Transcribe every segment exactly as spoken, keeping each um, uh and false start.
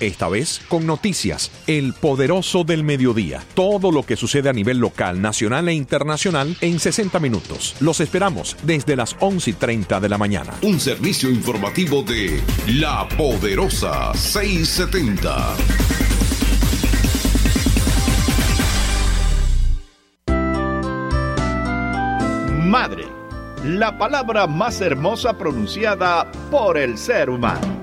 Esta vez con noticias, el poderoso del mediodía. Todo lo que sucede a nivel local, nacional e internacional en sesenta minutos. Los esperamos desde las once y treinta de la mañana. Un servicio informativo de La Poderosa seiscientos setenta. Madre, la palabra más hermosa pronunciada por el ser humano.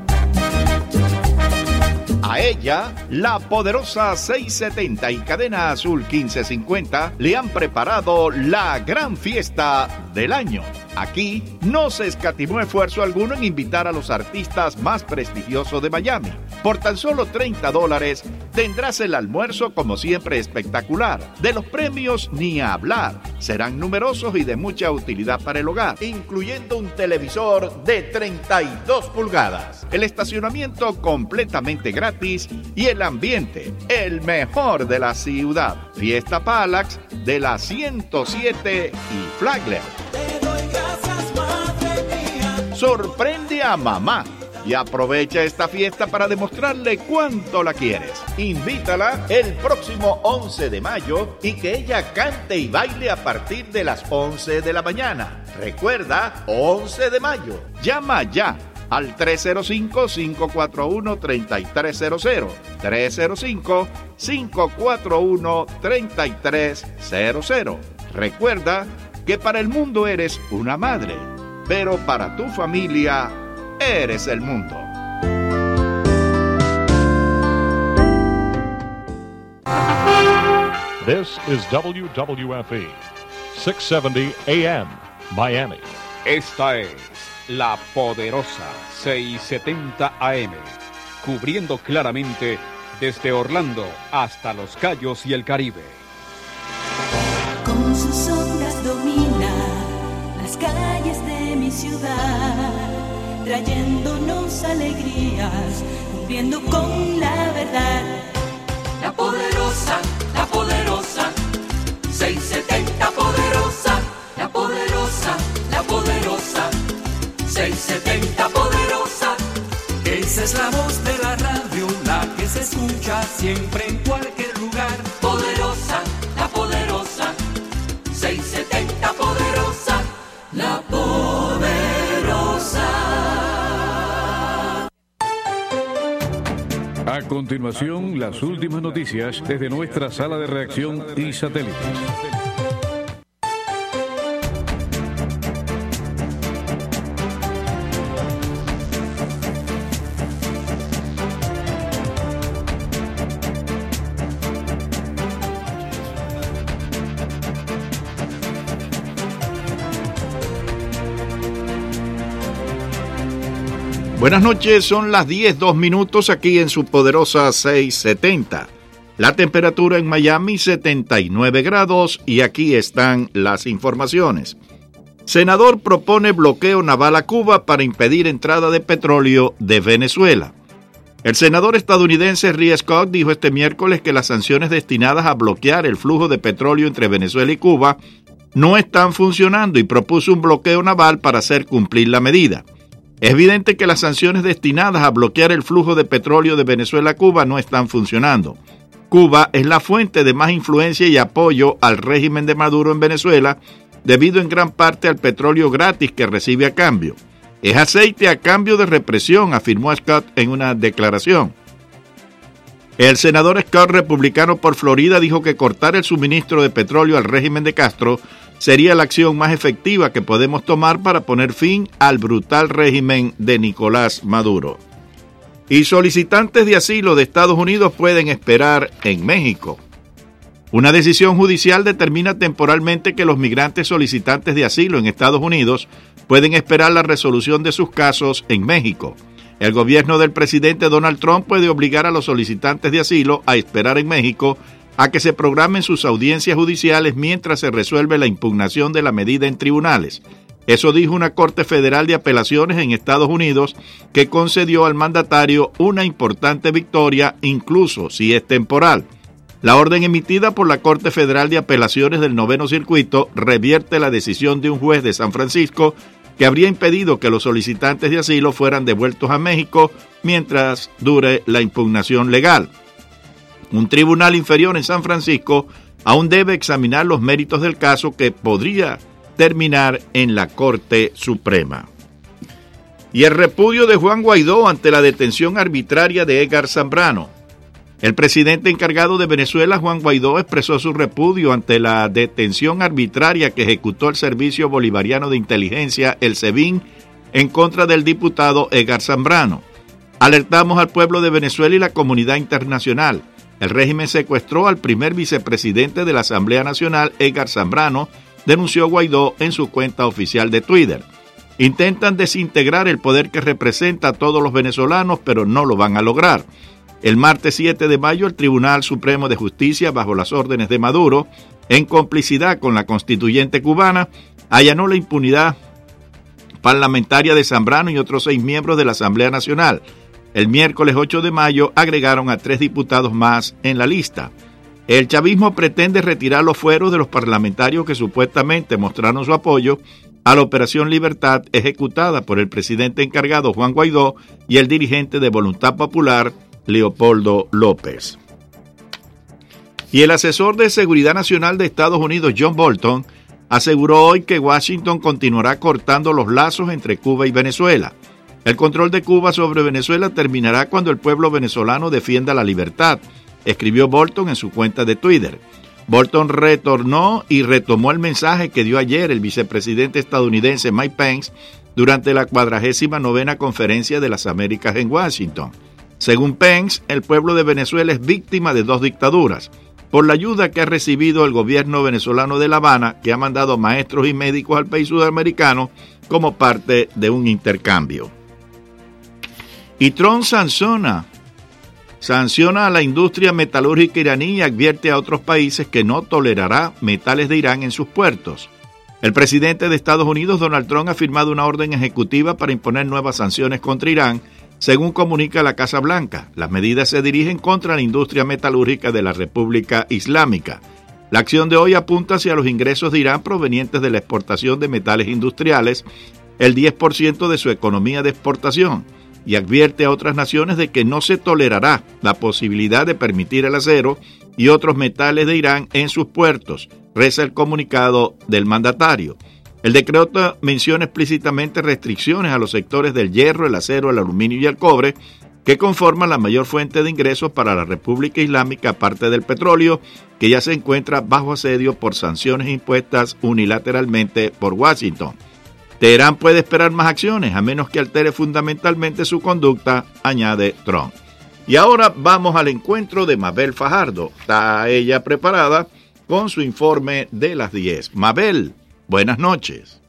A ella, La Poderosa seiscientos setenta y Cadena Azul quince cincuenta le han preparado la gran fiesta del año. Aquí no se escatimó esfuerzo alguno en invitar a los artistas más prestigiosos de Miami. Por tan solo treinta dólares tendrás el almuerzo como siempre espectacular. De los premios ni a hablar. Serán numerosos y de mucha utilidad para el hogar, incluyendo un televisor de treinta y dos pulgadas. El estacionamiento completamente gratis y el ambiente, el mejor de la ciudad. Fiesta Palax de la ciento siete y Flagler. Te doy gracias, madre mía. Sorprende a mamá. Y aprovecha esta fiesta para demostrarle cuánto la quieres. Invítala el próximo once de mayo y que ella cante y baile a partir de las once de la mañana. Recuerda, once de mayo. Llama ya al tres cero cinco, cinco cuatro uno, tres tres cero cero. tres cero cinco, cinco cuatro uno, tres tres cero cero. Recuerda que para el mundo eres una madre, pero para tu familia eres el mundo. This is W W F E, seiscientos setenta A M, Miami. Esta es La Poderosa seiscientos setenta A M, cubriendo claramente desde Orlando hasta Los Cayos y el Caribe. Con sus ondas domina las calles de mi ciudad, trayéndonos alegrías, cumpliendo con la verdad. La poderosa, la poderosa, seiscientos setenta poderosa, la poderosa, la poderosa, seiscientos setenta poderosa. Esa es la voz de la radio, la que se escucha siempre en cualquier lugar. Poderosa, la poderosa, seiscientos setenta poderosa, la poderosa. A continuación, las últimas noticias desde nuestra sala de reacción y satélites. Buenas noches, son las diez, dos minutos aquí en su poderosa seiscientos setenta. La temperatura en Miami setenta y nueve grados y aquí están las informaciones. Senador propone bloqueo naval a Cuba para impedir entrada de petróleo de Venezuela. El senador estadounidense Rick Scott dijo este miércoles que las sanciones destinadas a bloquear el flujo de petróleo entre Venezuela y Cuba no están funcionando y propuso un bloqueo naval para hacer cumplir la medida. Es evidente que las sanciones destinadas a bloquear el flujo de petróleo de Venezuela a Cuba no están funcionando. Cuba es la fuente de más influencia y apoyo al régimen de Maduro en Venezuela, debido en gran parte al petróleo gratis que recibe a cambio. Es aceite a cambio de represión, afirmó Scott en una declaración. El senador Scott, republicano por Florida, dijo que cortar el suministro de petróleo al régimen de Castro sería la acción más efectiva que podemos tomar para poner fin al brutal régimen de Nicolás Maduro. Y solicitantes de asilo de Estados Unidos pueden esperar en México. Una decisión judicial determina temporalmente que los migrantes solicitantes de asilo en Estados Unidos pueden esperar la resolución de sus casos en México. El gobierno del presidente Donald Trump puede obligar a los solicitantes de asilo a esperar en México a que se programen sus audiencias judiciales mientras se resuelve la impugnación de la medida en tribunales. Eso dijo una Corte Federal de Apelaciones en Estados Unidos que concedió al mandatario una importante victoria, incluso si es temporal. La orden emitida por la Corte Federal de Apelaciones del Noveno Circuito revierte la decisión de un juez de San Francisco que habría impedido que los solicitantes de asilo fueran devueltos a México mientras dure la impugnación legal. Un tribunal inferior en San Francisco aún debe examinar los méritos del caso, que podría terminar en la Corte Suprema. Y el repudio de Juan Guaidó ante la detención arbitraria de Edgar Zambrano. El presidente encargado de Venezuela, Juan Guaidó, expresó su repudio ante la detención arbitraria que ejecutó el Servicio Bolivariano de Inteligencia, el SEBIN, en contra del diputado Edgar Zambrano. Alertamos al pueblo de Venezuela y la comunidad internacional. El régimen secuestró al primer vicepresidente de la Asamblea Nacional, Edgar Zambrano, denunció Guaidó en su cuenta oficial de Twitter. Intentan desintegrar el poder que representa a todos los venezolanos, pero no lo van a lograr. El martes siete de mayo, el Tribunal Supremo de Justicia, bajo las órdenes de Maduro, en complicidad con la constituyente cubana, allanó la impunidad parlamentaria de Zambrano y otros seis miembros de la Asamblea Nacional. El miércoles ocho de mayo agregaron a tres diputados más en la lista. El chavismo pretende retirar los fueros de los parlamentarios que supuestamente mostraron su apoyo a la Operación Libertad ejecutada por el presidente encargado Juan Guaidó y el dirigente de Voluntad Popular, Leopoldo López. Y el asesor de Seguridad Nacional de Estados Unidos, John Bolton, aseguró hoy que Washington continuará cortando los lazos entre Cuba y Venezuela. El control de Cuba sobre Venezuela terminará cuando el pueblo venezolano defienda la libertad, escribió Bolton en su cuenta de Twitter. Bolton retornó y retomó el mensaje que dio ayer el vicepresidente estadounidense Mike Pence durante la cuadragésima novena Conferencia de las Américas en Washington. Según Pence, el pueblo de Venezuela es víctima de dos dictaduras, por la ayuda que ha recibido el gobierno venezolano de La Habana, que ha mandado maestros y médicos al país sudamericano como parte de un intercambio. Y Trump sanciona, sanciona a la industria metalúrgica iraní y advierte a otros países que no tolerará metales de Irán en sus puertos. El presidente de Estados Unidos, Donald Trump, ha firmado una orden ejecutiva para imponer nuevas sanciones contra Irán, según comunica la Casa Blanca. Las medidas se dirigen contra la industria metalúrgica de la República Islámica. La acción de hoy apunta hacia los ingresos de Irán provenientes de la exportación de metales industriales, el diez por ciento de su economía de exportación, y advierte a otras naciones de que no se tolerará la posibilidad de permitir el acero y otros metales de Irán en sus puertos, reza el comunicado del mandatario. El decreto menciona explícitamente restricciones a los sectores del hierro, el acero, el aluminio y el cobre, que conforman la mayor fuente de ingresos para la República Islámica, aparte del petróleo, que ya se encuentra bajo asedio por sanciones impuestas unilateralmente por Washington. Teherán puede esperar más acciones, a menos que altere fundamentalmente su conducta, añade Trump. Y ahora vamos al encuentro de Mabel Fajardo. Está ella preparada con su informe de las diez. Mabel, buenas noches.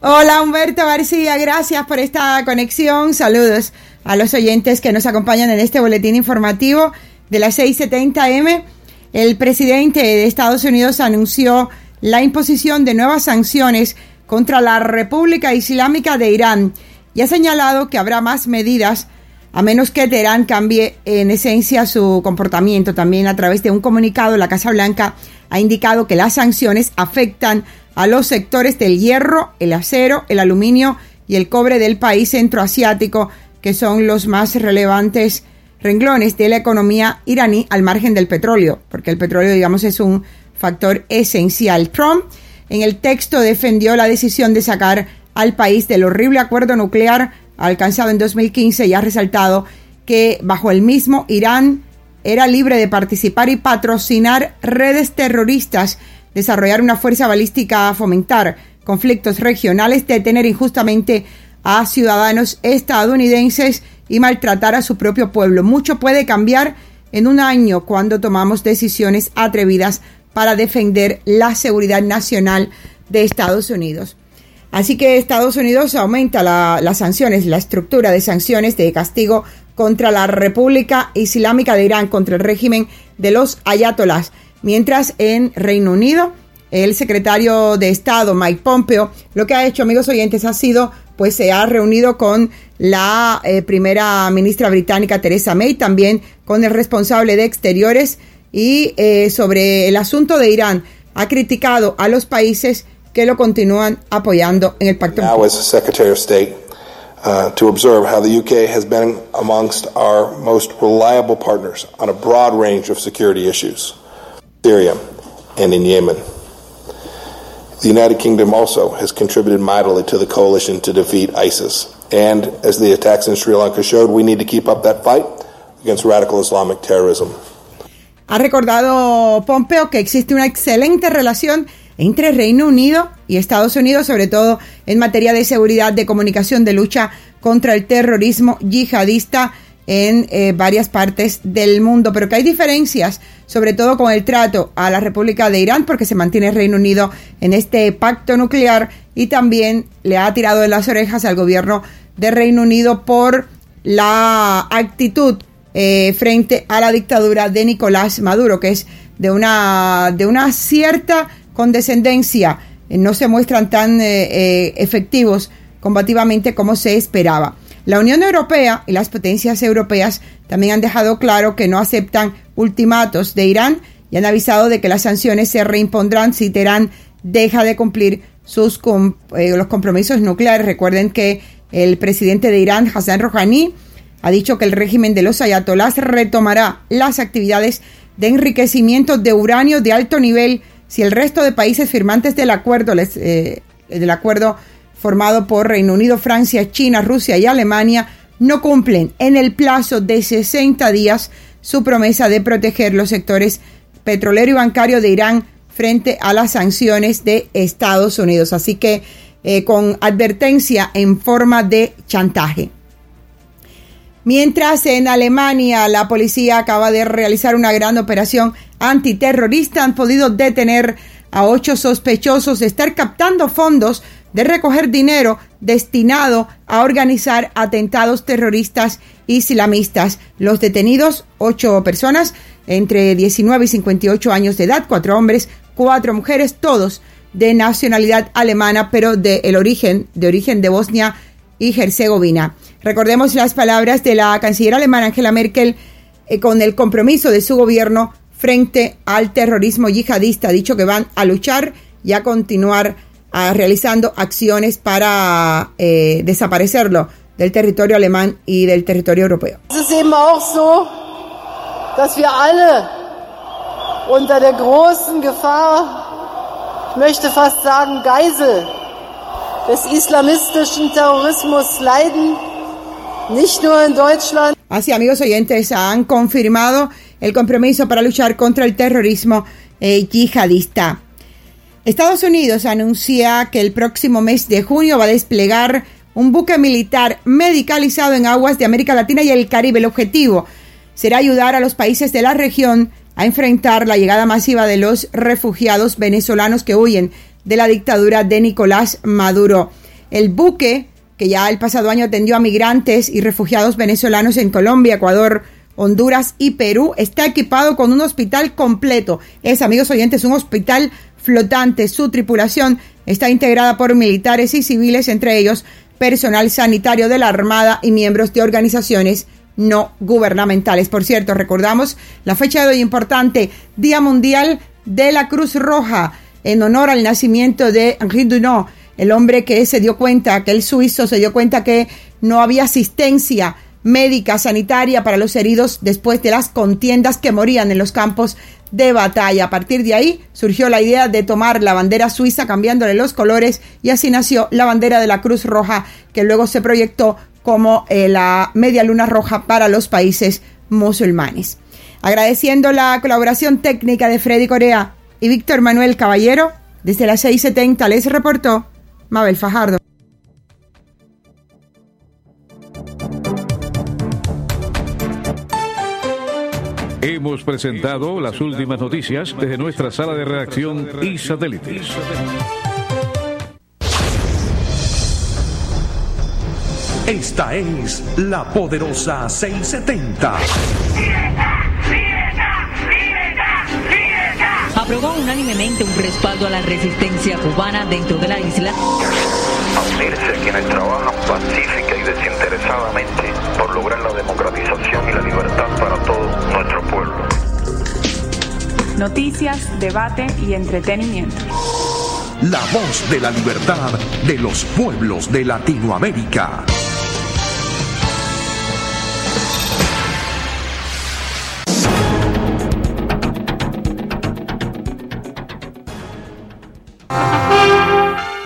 Hola, Humberto García, gracias por esta conexión. Saludos a los oyentes que nos acompañan en este boletín informativo de las seis setenta eme. El presidente de Estados Unidos anunció la imposición de nuevas sanciones contra la República Islámica de Irán y ha señalado que habrá más medidas a menos que Teherán cambie en esencia su comportamiento. También, a través de un comunicado, la Casa Blanca ha indicado que las sanciones afectan a los sectores del hierro, el acero, el aluminio y el cobre del país centroasiático, que son los más relevantes renglones de la economía iraní, al margen del petróleo, porque el petróleo, digamos, es un factor esencial. Trump, en el texto, defendió la decisión de sacar al país del horrible acuerdo nuclear alcanzado en dos mil quince y ha resaltado que bajo el mismo Irán era libre de participar y patrocinar redes terroristas, desarrollar una fuerza balística, fomentar conflictos regionales, detener injustamente a ciudadanos estadounidenses y maltratar a su propio pueblo. Mucho puede cambiar en un año cuando tomamos decisiones atrevidas para defender la seguridad nacional de Estados Unidos. Así que Estados Unidos aumenta la, las sanciones, la estructura de sanciones de castigo contra la República Islámica de Irán, contra el régimen de los ayatolás. Mientras, en Reino Unido, el secretario de Estado, Mike Pompeo, lo que ha hecho, amigos oyentes, ha sido, pues se ha reunido con la eh, primera ministra británica, Theresa May, también con el responsable de Exteriores, y eh, sobre el asunto de Irán ha criticado a los países que lo continúan apoyando en el Pacto. Now as Secretary of State, uh, to observe how the U K has been amongst our most reliable partners on a broad range of security issues, Syria and in Yemen. The United Kingdom also has contributed mightily to the coalition to defeat ISIS. And as the attacks in Sri Lanka showed, we need to keep up that fight against radical Islamic terrorism. Ha recordado Pompeo que existe una excelente relación entre Reino Unido y Estados Unidos, sobre todo en materia de seguridad, de comunicación, de lucha contra el terrorismo yihadista en eh, varias partes del mundo, pero que hay diferencias, sobre todo con el trato a la República de Irán, porque se mantiene el Reino Unido en este pacto nuclear y también le ha tirado de las orejas al gobierno de Reino Unido por la actitud eh, frente a la dictadura de Nicolás Maduro, que es de una, de una cierta condescendencia. No se muestran tan eh, efectivos combativamente como se esperaba. La Unión Europea y las potencias europeas también han dejado claro que no aceptan ultimatos de Irán y han avisado de que las sanciones se reimpondrán si Teherán deja de cumplir sus com- eh, los compromisos nucleares. Recuerden que el presidente de Irán, Hassan Rouhani, ha dicho que el régimen de los ayatolás retomará las actividades de enriquecimiento de uranio de alto nivel si el resto de países firmantes del acuerdo, les, eh, del acuerdo formado por Reino Unido, Francia, China, Rusia y Alemania, no cumplen en el plazo de sesenta días su promesa de proteger los sectores petrolero y bancario de Irán frente a las sanciones de Estados Unidos. Así que eh, con advertencia en forma de chantaje. Mientras en Alemania la policía acaba de realizar una gran operación antiterrorista, han podido detener a ocho sospechosos de estar captando fondos de recoger dinero destinado a organizar atentados terroristas islamistas. Los detenidos, ocho personas entre diecinueve y cincuenta y ocho años de edad, cuatro hombres, cuatro mujeres, todos de nacionalidad alemana, pero de el origen, de origen de Bosnia y Herzegovina. Recordemos las palabras de la canciller alemana Angela Merkel eh, con el compromiso de su gobierno frente al terrorismo yihadista. Ha dicho que van a luchar y a continuar A, realizando acciones para eh, desaparecerlo del territorio alemán y del territorio europeo. Es ist eben auch so, dass wir alle unter der großen Gefahr, ich möchte fast sagen Geisel des islamistischen Terrorismus leiden, nicht nur in Deutschland. Así, amigos oyentes, han confirmado el compromiso para luchar contra el terrorismo eh, yihadista. Estados Unidos anuncia que el próximo mes de junio va a desplegar un buque militar medicalizado en aguas de América Latina y el Caribe. El objetivo será ayudar a los países de la región a enfrentar la llegada masiva de los refugiados venezolanos que huyen de la dictadura de Nicolás Maduro. El buque, que ya el pasado año atendió a migrantes y refugiados venezolanos en Colombia, Ecuador, Honduras y Perú, está equipado con un hospital completo. Es, amigos oyentes, un hospital flotante. Su tripulación está integrada por militares y civiles, entre ellos personal sanitario de la Armada y miembros de organizaciones no gubernamentales. Por cierto, recordamos la fecha de hoy importante, Día Mundial de la Cruz Roja, en honor al nacimiento de Henri Dunant, el hombre que se dio cuenta, que el suizo se dio cuenta que no había asistencia médica, sanitaria para los heridos después de las contiendas que morían en los campos de batalla. A partir de ahí surgió la idea de tomar la bandera suiza cambiándole los colores y así nació la bandera de la Cruz Roja, que luego se proyectó como eh, la media luna roja para los países musulmanes. Agradeciendo la colaboración técnica de Freddy Corea y Víctor Manuel Caballero, desde las seis setenta les reportó Mabel Fajardo. Hemos presentado las últimas noticias desde nuestra sala de redacción y satélites. Esta es La Poderosa seiscientos setenta. ¡Libertad! ¡Libertad! ¡Libertad! ¡Libertad! Aprobó unánimemente un respaldo a la resistencia cubana dentro de la isla. A unirse quienes trabajan pacífica y desinteresadamente por lograr la democratización y la libertad para todo nuestro pueblo. Noticias, debate y entretenimiento. la voz de la libertad de los pueblos de Latinoamérica.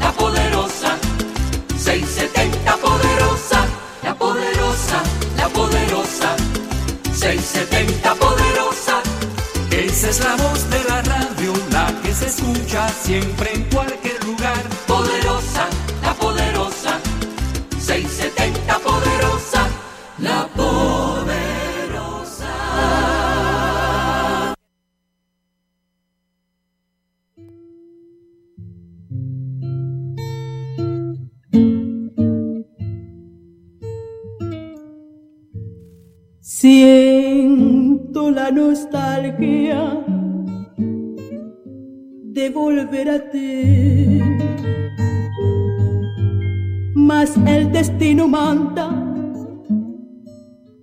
la Poderosa, seiscientos setenta Poderosa, la Poderosa, la Poderosa, seiscientos setenta Poderosa. Esa es la voz de la radio, la que se escucha siempre en cualquier lugar. Poderosa, la Poderosa, seiscientos setenta Poderosa, la Poderosa. Siento la nostalgia de volver a ti, mas el destino manda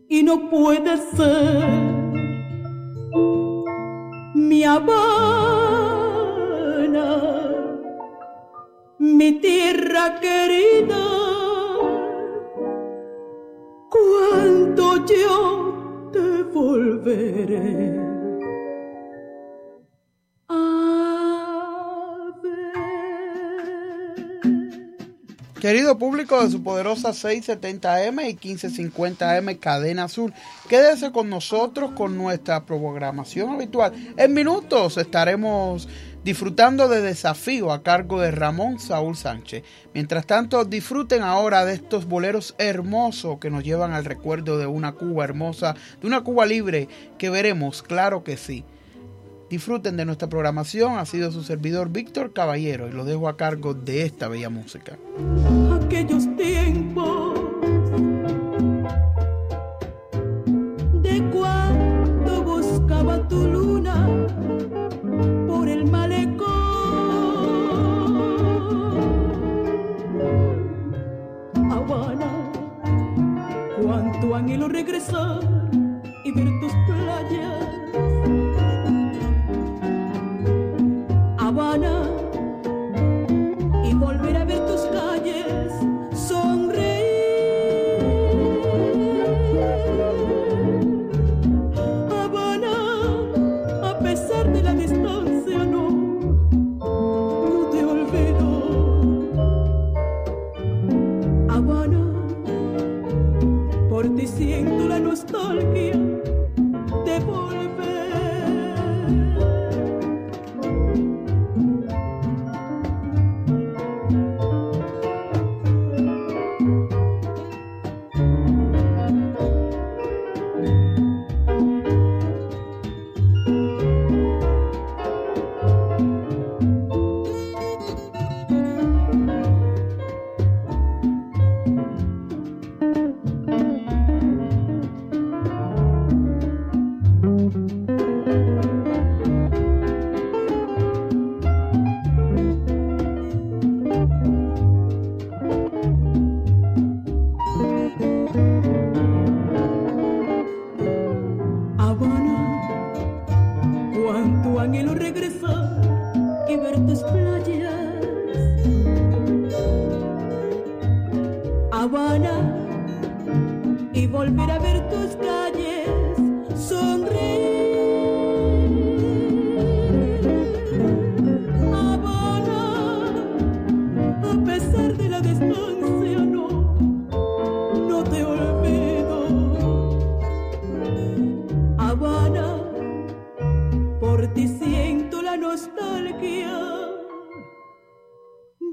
y no puede ser. Mi Habana, mi tierra querida, cuánto yo te volveré. Querido público de su poderosa seiscientos setenta A M y quince cincuenta A M Cadena Azul, quédese con nosotros con nuestra programación habitual. En minutos estaremos disfrutando de Desafío a cargo de Ramón Saúl Sánchez. Mientras tanto, disfruten ahora de estos boleros hermosos que nos llevan al recuerdo de una Cuba hermosa, de una Cuba libre que veremos, claro que sí. Disfruten de nuestra programación. Ha sido su servidor Víctor Caballero y lo dejo a cargo de esta bella música. Aquellos tiempos de cuando buscaba tu luna por el malecón. Habana, cuánto anhelo regresar y ver tus playas. Habana, y volver a ver tus calles, sonreír. Habana, a pesar de la distancia, no, no te olvido. Habana, por ti siento la nostalgia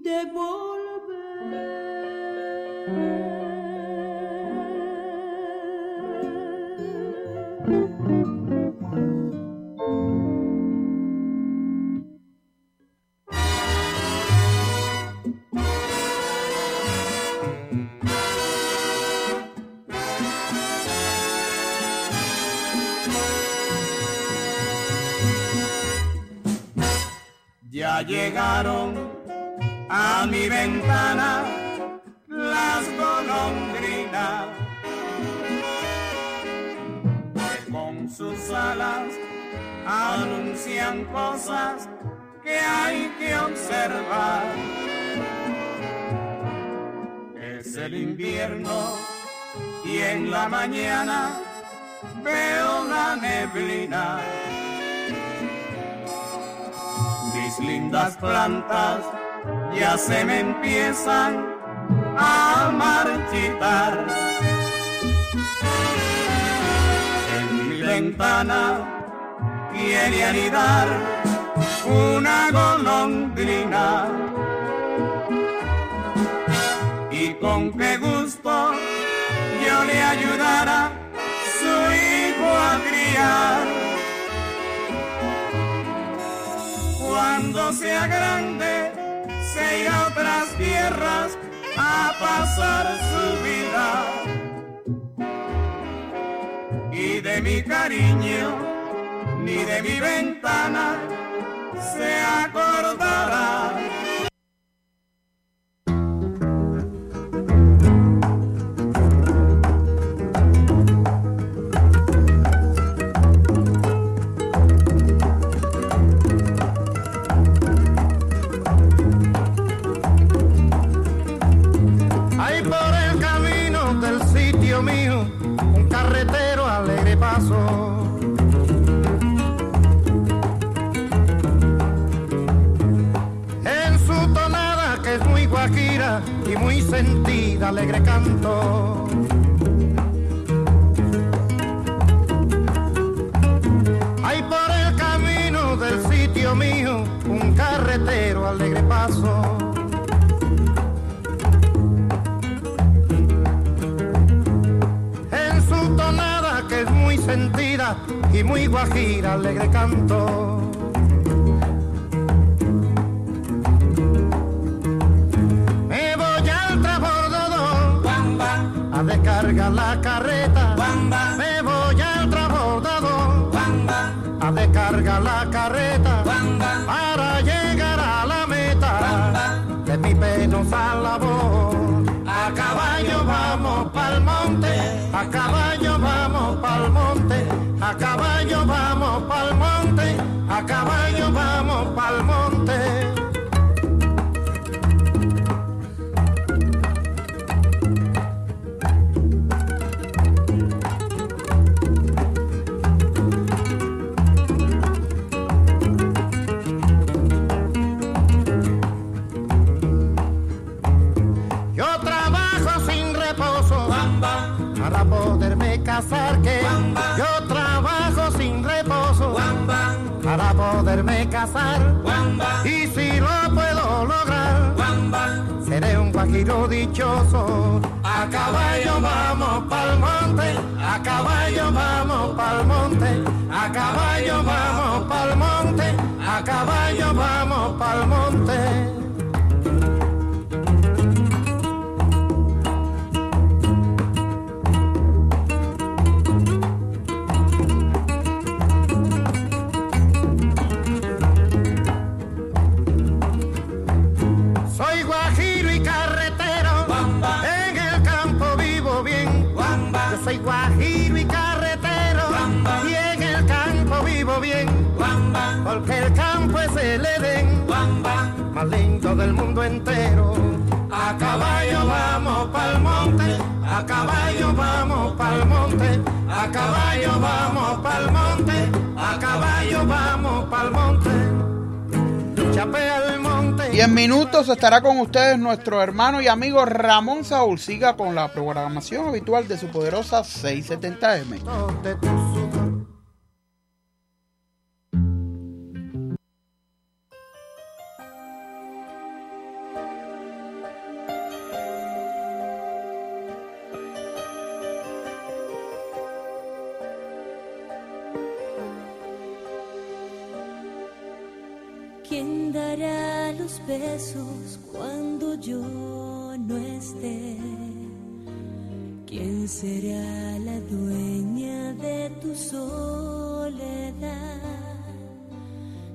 de volver. Ya llegaron a mi ventana las golondrinas, que con sus alas anuncian cosas que hay que observar. Es el invierno y en la mañana veo la neblina. Mis lindas plantas ya se me empiezan a marchitar. En mi ventana quiere anidar una golondrina. Y con qué gusto yo le ayudara su hijo a criar. Cuando sea grande, se irá a otras tierras a pasar su vida. Y de mi cariño, ni de mi ventana, se acordará. Y muy sentida, alegre canto. Hay por el camino del sitio mío un carretero alegre paso. En su tonada que es muy sentida y muy guajira, alegre canto. Descarga la carreta, Wamba. Me voy al transbordador, Wamba. A descargar la carreta, Wamba. Para llegar a la meta, Wamba. De mi penosa labor. A caballo vamos pa'l monte, a caballo vamos pa'l monte, a caballo vamos pa'l monte, a caballo vamos pa'l monte. Que Wamba. Yo trabajo sin reposo, Wamba. Para poderme casar, Wamba. Y si lo puedo lograr, Wamba. Seré un guajiro dichoso. A caballo vamos pa'l monte, a caballo vamos pa'l monte, a caballo vamos pa'l monte, a caballo vamos pa'l monte. Porque el campo es el Edén, Wamba, más lindo del mundo entero. A caballo vamos pa'l monte, a caballo vamos pa'l monte, a caballo vamos pa'l monte, a caballo vamos pa'l monte. Chapea el monte. Y en minutos estará con ustedes nuestro hermano y amigo Ramón Saúl. Siga con la programación habitual de su poderosa seiscientos setenta eme. ¿Quién dará los besos cuando yo no esté? ¿Quién será la dueña de tu soledad?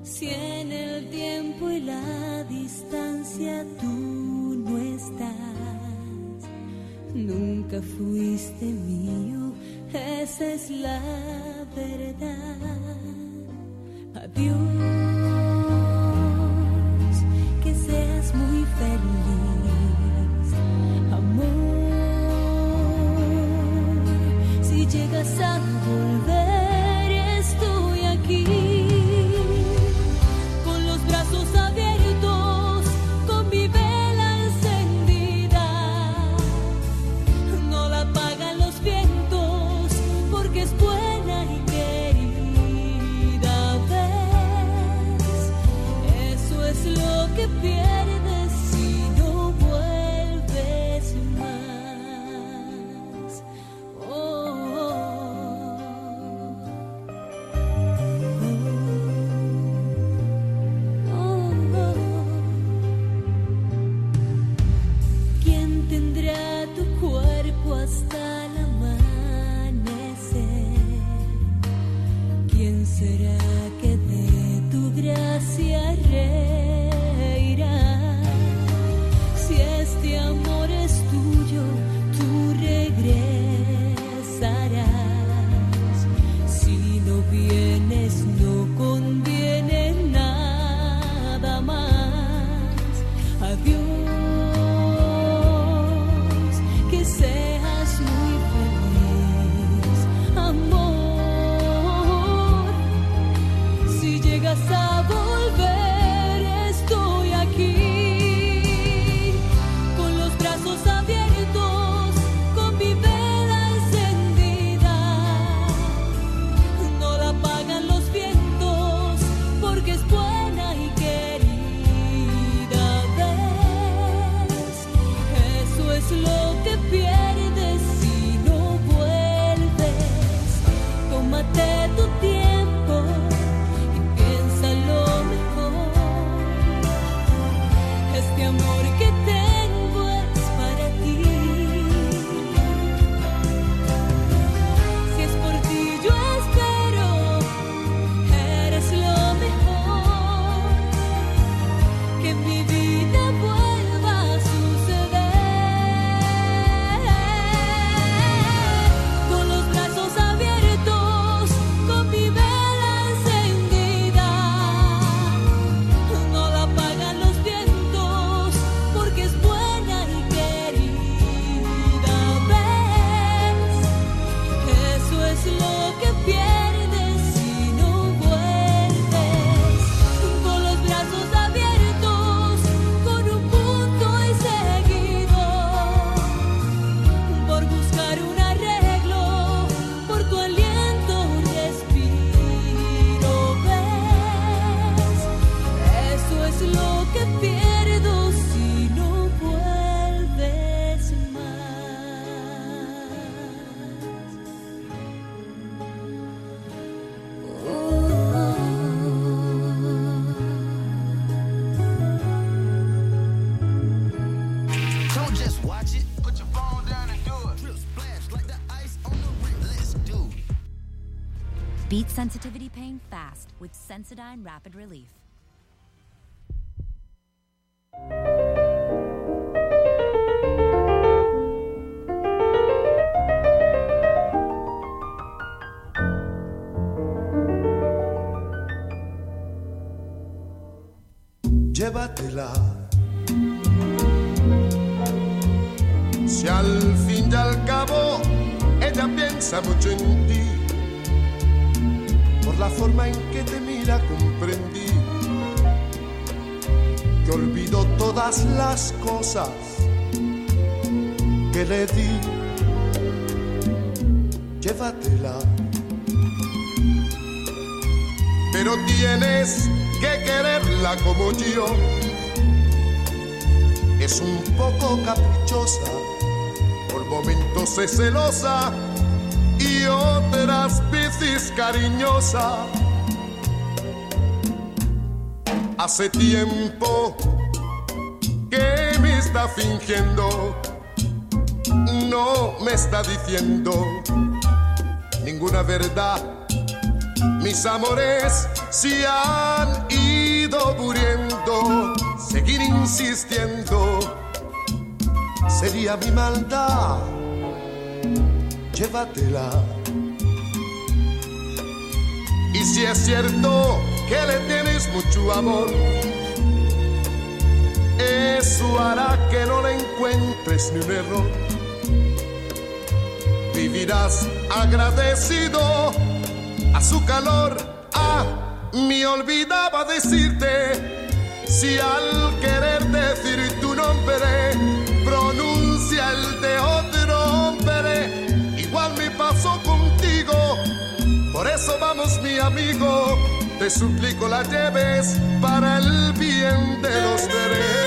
Si en el tiempo de la distancia tú no estás. Nunca fuiste mío, esa es la verdad. Adiós, que seas muy feliz. Amor, si llegas a volver, estoy aquí. Pierdes si no vuelves más. Oh, oh, oh, oh. ¿Quién tendrá tu cuerpo hasta el amanecer? ¿Quién será que de tu gracia re? Este amor es tuyo, tú regresarás. Si no vienes, no conviene nada más. Adiós, que seas muy feliz, amor. Si llegas a volver. Beat sensitivity pain fast with Sensodyne Rapid Relief. Llévatela. Si al fin y al cabo ella piensa mucho en ti. Por la forma en que te mira comprendí que olvidó todas las cosas que le di. Llévatela, pero tienes que quererla como yo. Es un poco caprichosa, por momentos es celosa y otras veces cariñosa. Hace tiempo que me está fingiendo, no me está diciendo ninguna verdad. Mis amores se han ido. ido muriendo, seguir insistiendo sería mi maldad. Llévatela. Y si es cierto que le tienes mucho amor, eso hará que no le encuentres ni un error. Vivirás agradecido a su calor. Ah, me olvidaba decirte, si al querer decir tu nombre pronuncia el de otro hombre, igual me pasó contigo. Por eso vamos, mi amigo, te suplico la lleves para el bien de los veres.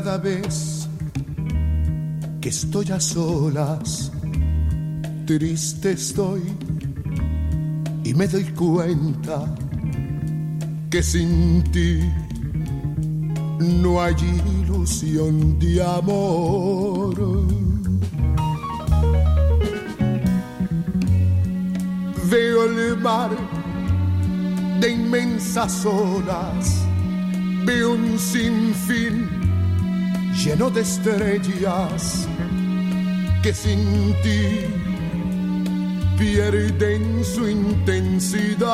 Cada vez estoy a solas, triste estoy y me doy cuenta que sin ti no hay ilusión de amor. Veo el mar de inmensas olas, veo un sinfín lleno de estrellas que sin ti pierden su intensidad.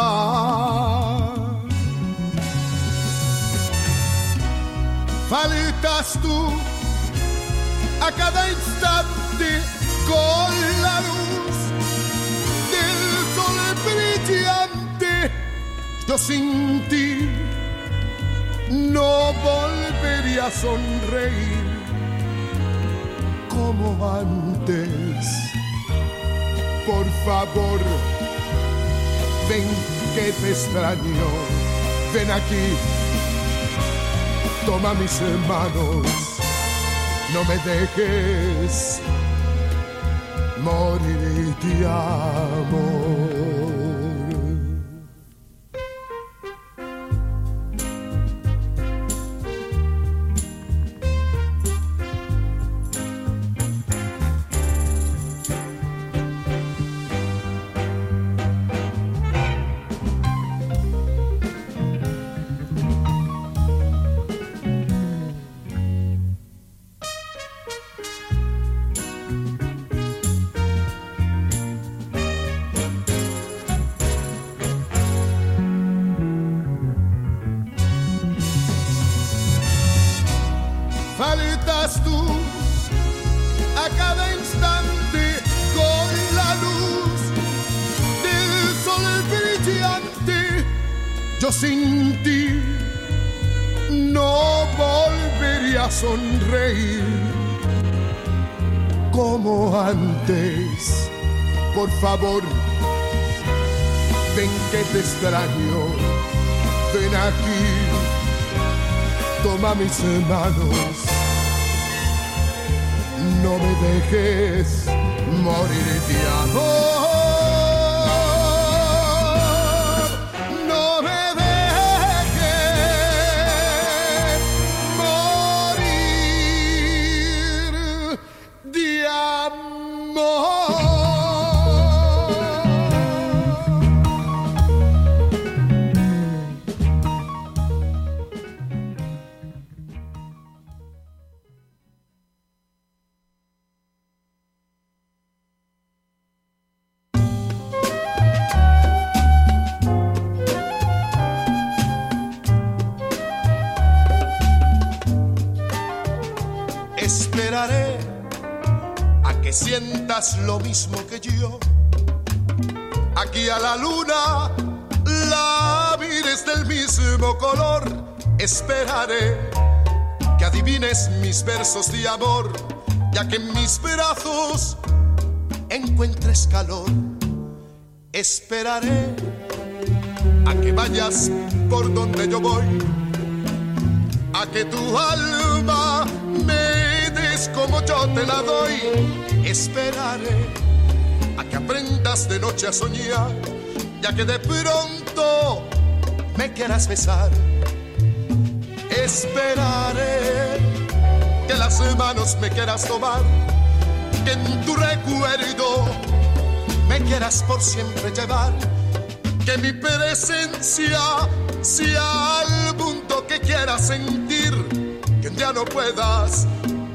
Faltas tú a cada instante, con la luz del sol brillante. Yo sin ti no volvería a sonreír como antes. Por favor, ven que te extraño, ven aquí, toma mis manos, no me dejes morir de amor. Por favor, ven que te extraño, ven aquí, toma mis manos, no me dejes morir de amor, no me dejes morir de amor. Sientas lo mismo que yo, aquí a la luna la mires del mismo color. Esperaré que adivines mis versos de amor, ya que en mis brazos encuentres calor. Esperaré a que vayas por donde yo voy, a que tu alma me des como yo te la doy. Esperaré a que aprendas de noche a soñar, ya que de pronto me quieras besar. Esperaré que las manos me quieras tomar, que en tu recuerdo me quieras por siempre llevar, que mi presencia sea el punto que quieras sentir, que un día no puedas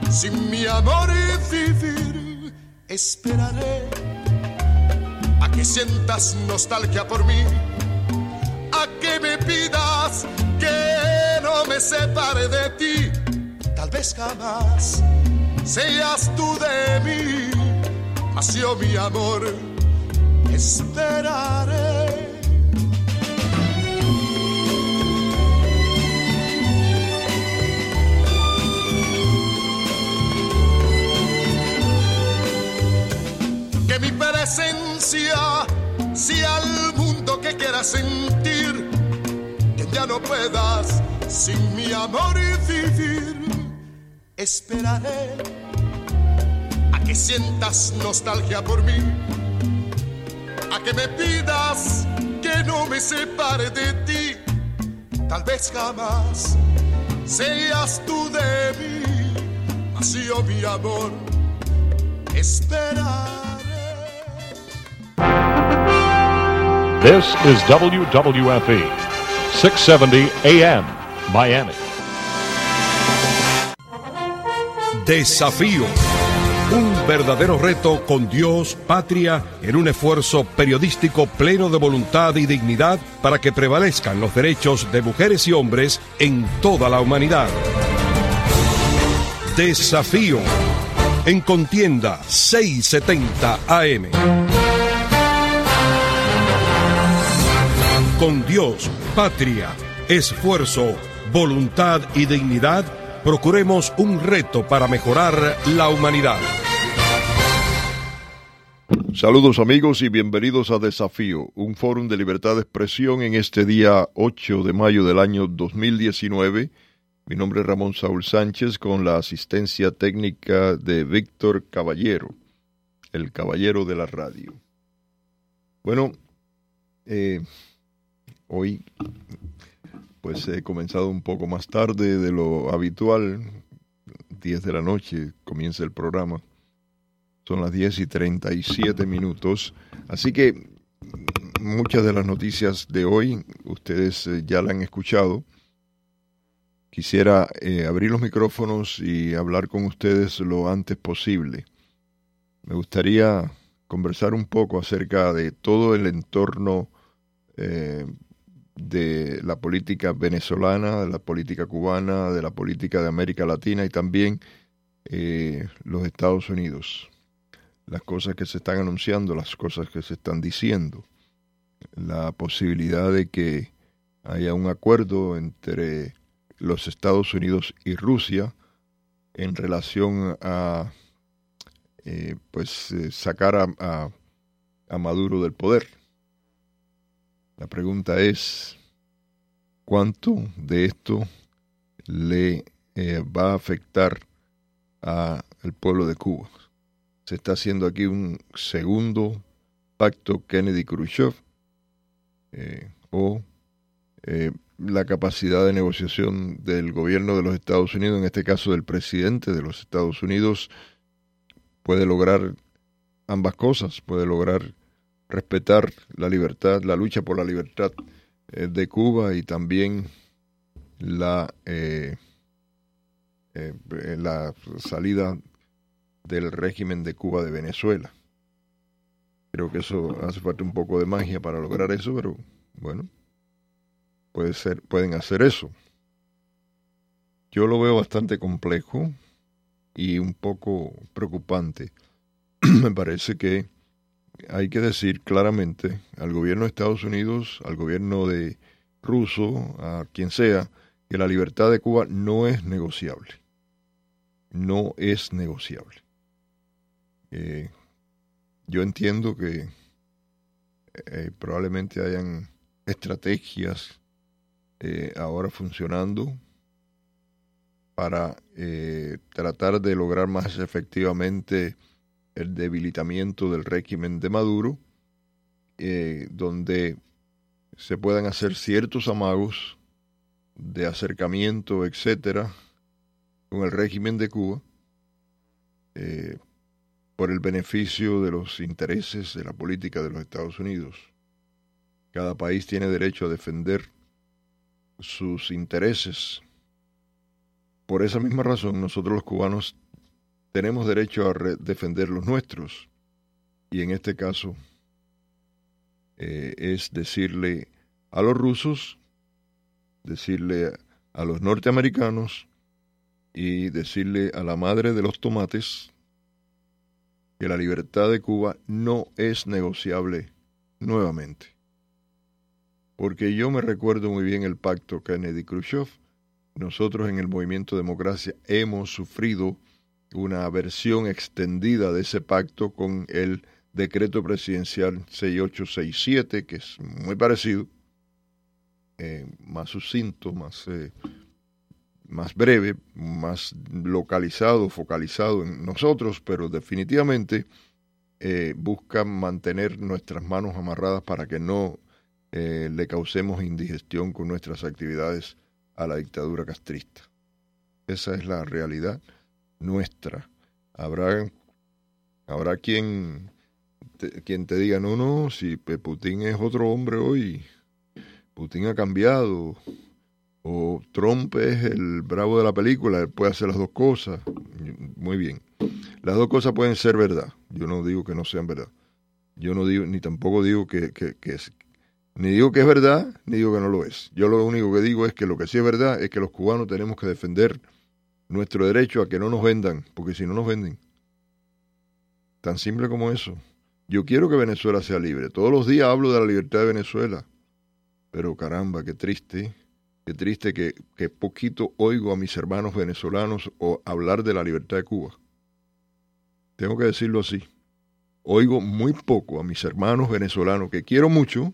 sin mi amor vivir. Esperaré a que sientas nostalgia por mí, a que me pidas que no me separe de ti. Tal vez jamás seas tú de mí, mas yo, mi amor, esperaré. Que mi presencia sea el mundo que quieras sentir, que ya no puedas sin mi amor vivir. Esperaré a que sientas nostalgia por mí, a que me pidas que no me separe de ti. Tal vez jamás seas tú de mí, mas yo, mi amor, esperaré. This is W W F E, six seventy A M, Miami. Desafío. Un verdadero reto con Dios, patria, en un esfuerzo periodístico pleno de voluntad y dignidad para que prevalezcan los derechos de mujeres y hombres en toda la humanidad. Desafío. En Contienda, seiscientos setenta A M. Con Dios, patria, esfuerzo, voluntad y dignidad, procuremos un reto para mejorar la humanidad. Saludos amigos y bienvenidos a Desafío, un fórum de libertad de expresión en este día ocho de mayo del año dos mil diecinueve. Mi nombre es Ramón Saúl Sánchez con la asistencia técnica de Víctor Caballero, el caballero de la radio. Bueno, eh, hoy pues he comenzado un poco más tarde de lo habitual, diez de la noche comienza el programa, son las diez y treinta y siete minutos, así que muchas de las noticias de hoy ustedes ya la han escuchado. Quisiera eh, abrir los micrófonos y hablar con ustedes lo antes posible. Me gustaría conversar un poco acerca de todo el entorno eh, de la política venezolana, de la política cubana, de la política de América Latina y también eh, los Estados Unidos. Las cosas que se están anunciando, las cosas que se están diciendo. La posibilidad de que haya un acuerdo entre los Estados Unidos y Rusia en relación a eh, pues sacar a, a, a Maduro del poder. La pregunta es, ¿cuánto de esto le eh, va a afectar al pueblo de Cuba? Se está haciendo aquí un segundo pacto Kennedy-Khrushchev eh, o... Eh, la capacidad de negociación del gobierno de los Estados Unidos, en este caso del presidente de los Estados Unidos, puede lograr ambas cosas, puede lograr respetar la libertad, la lucha por la libertad eh, de Cuba y también la, eh, eh, la salida del régimen de Cuba de Venezuela. Creo que eso hace falta un poco de magia para lograr eso, pero bueno, Puede ser, pueden hacer eso. Yo lo veo bastante complejo y un poco preocupante. Me parece que hay que decir claramente al gobierno de Estados Unidos, al gobierno de ruso, a quien sea, que la libertad de Cuba no es negociable. No es negociable. Eh, yo entiendo que eh, probablemente hayan estrategias Eh, ahora funcionando para eh, tratar de lograr más efectivamente el debilitamiento del régimen de Maduro, eh, donde se puedan hacer ciertos amagos de acercamiento, etcétera, con el régimen de Cuba, eh, por el beneficio de los intereses de la política de los Estados Unidos. Cada país tiene derecho a defender sus intereses. Por esa misma razón, nosotros los cubanos tenemos derecho a re- defender los nuestros. Y en este caso, eh, es decirle a los rusos, decirle a los norteamericanos y decirle a la madre de los tomates que la libertad de Cuba no es negociable nuevamente. Porque yo me recuerdo muy bien el pacto Kennedy-Khrushchev. Nosotros en el movimiento Democracia hemos sufrido una versión extendida de ese pacto con el decreto presidencial seis ocho seis siete, que es muy parecido, eh, más sucinto, más, eh, más breve, más localizado, focalizado en nosotros, pero definitivamente eh, busca mantener nuestras manos amarradas para que no Eh, le causemos indigestión con nuestras actividades a la dictadura castrista. Esa es la realidad nuestra. Habrá, habrá quien, te, quien te diga, no, no, si Putin es otro hombre hoy, Putin ha cambiado, o Trump es el bravo de la película, él puede hacer las dos cosas. Muy bien, las dos cosas pueden ser verdad, yo no digo que no sean verdad. Yo no digo, ni tampoco digo que, que, que es... Ni digo que es verdad, ni digo que no lo es. Yo lo único que digo es que lo que sí es verdad es que los cubanos tenemos que defender nuestro derecho a que no nos vendan, porque si no nos venden. Tan simple como eso. Yo quiero que Venezuela sea libre. Todos los días hablo de la libertad de Venezuela. Pero caramba, qué triste, qué triste que, que poquito oigo a mis hermanos venezolanos o hablar de la libertad de Cuba. Tengo que decirlo así. Oigo muy poco a mis hermanos venezolanos, que quiero mucho,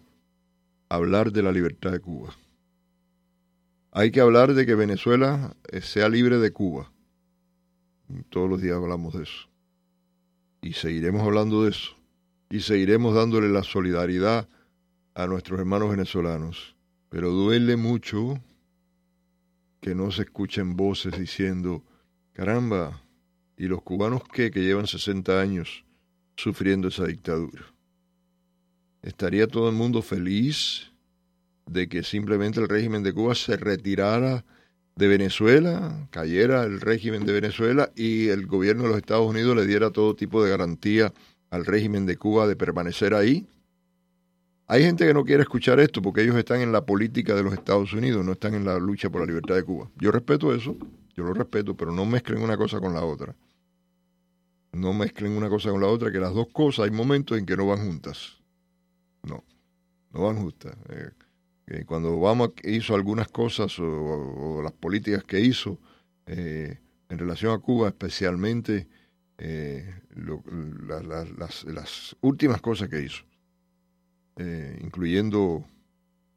hablar de la libertad de Cuba. Hay que hablar de que Venezuela sea libre de Cuba. Todos los días hablamos de eso. Y seguiremos hablando de eso. Y seguiremos dándole la solidaridad a nuestros hermanos venezolanos. Pero duele mucho que no se escuchen voces diciendo, caramba, ¿y los cubanos qué? Que llevan sesenta años sufriendo esa dictadura. Estaría todo el mundo feliz de que simplemente el régimen de Cuba se retirara de Venezuela, cayera el régimen de Venezuela y el gobierno de los Estados Unidos le diera todo tipo de garantía al régimen de Cuba de permanecer ahí. Hay gente que no quiere escuchar esto porque ellos están en la política de los Estados Unidos, no están en la lucha por la libertad de Cuba. Yo respeto eso, yo lo respeto, pero no mezclen una cosa con la otra. No mezclen una cosa con la otra, que las dos cosas hay momentos en que no van juntas. No, no van justas. Eh, eh, cuando Obama hizo algunas cosas o, o, o las políticas que hizo eh, en relación a Cuba, especialmente eh, lo, la, la, las, las últimas cosas que hizo, eh, incluyendo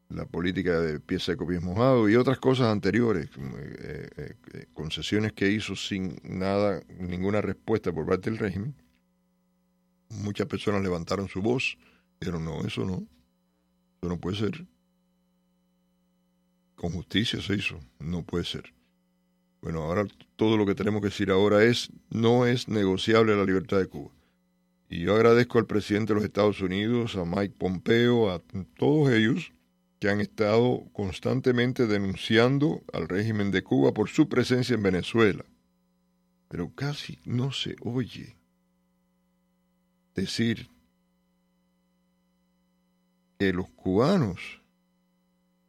la política de pie seco, pies mojados y otras cosas anteriores, eh, eh, eh, concesiones que hizo sin nada, ninguna respuesta por parte del régimen, muchas personas levantaron su voz. Pero no, eso no, eso no puede ser. Con justicia se hizo, no puede ser. Bueno, ahora todo lo que tenemos que decir ahora es, no es negociable la libertad de Cuba. Y yo agradezco al presidente de los Estados Unidos, a Mike Pompeo, a todos ellos que han estado constantemente denunciando al régimen de Cuba por su presencia en Venezuela. Pero casi no se oye decir que los cubanos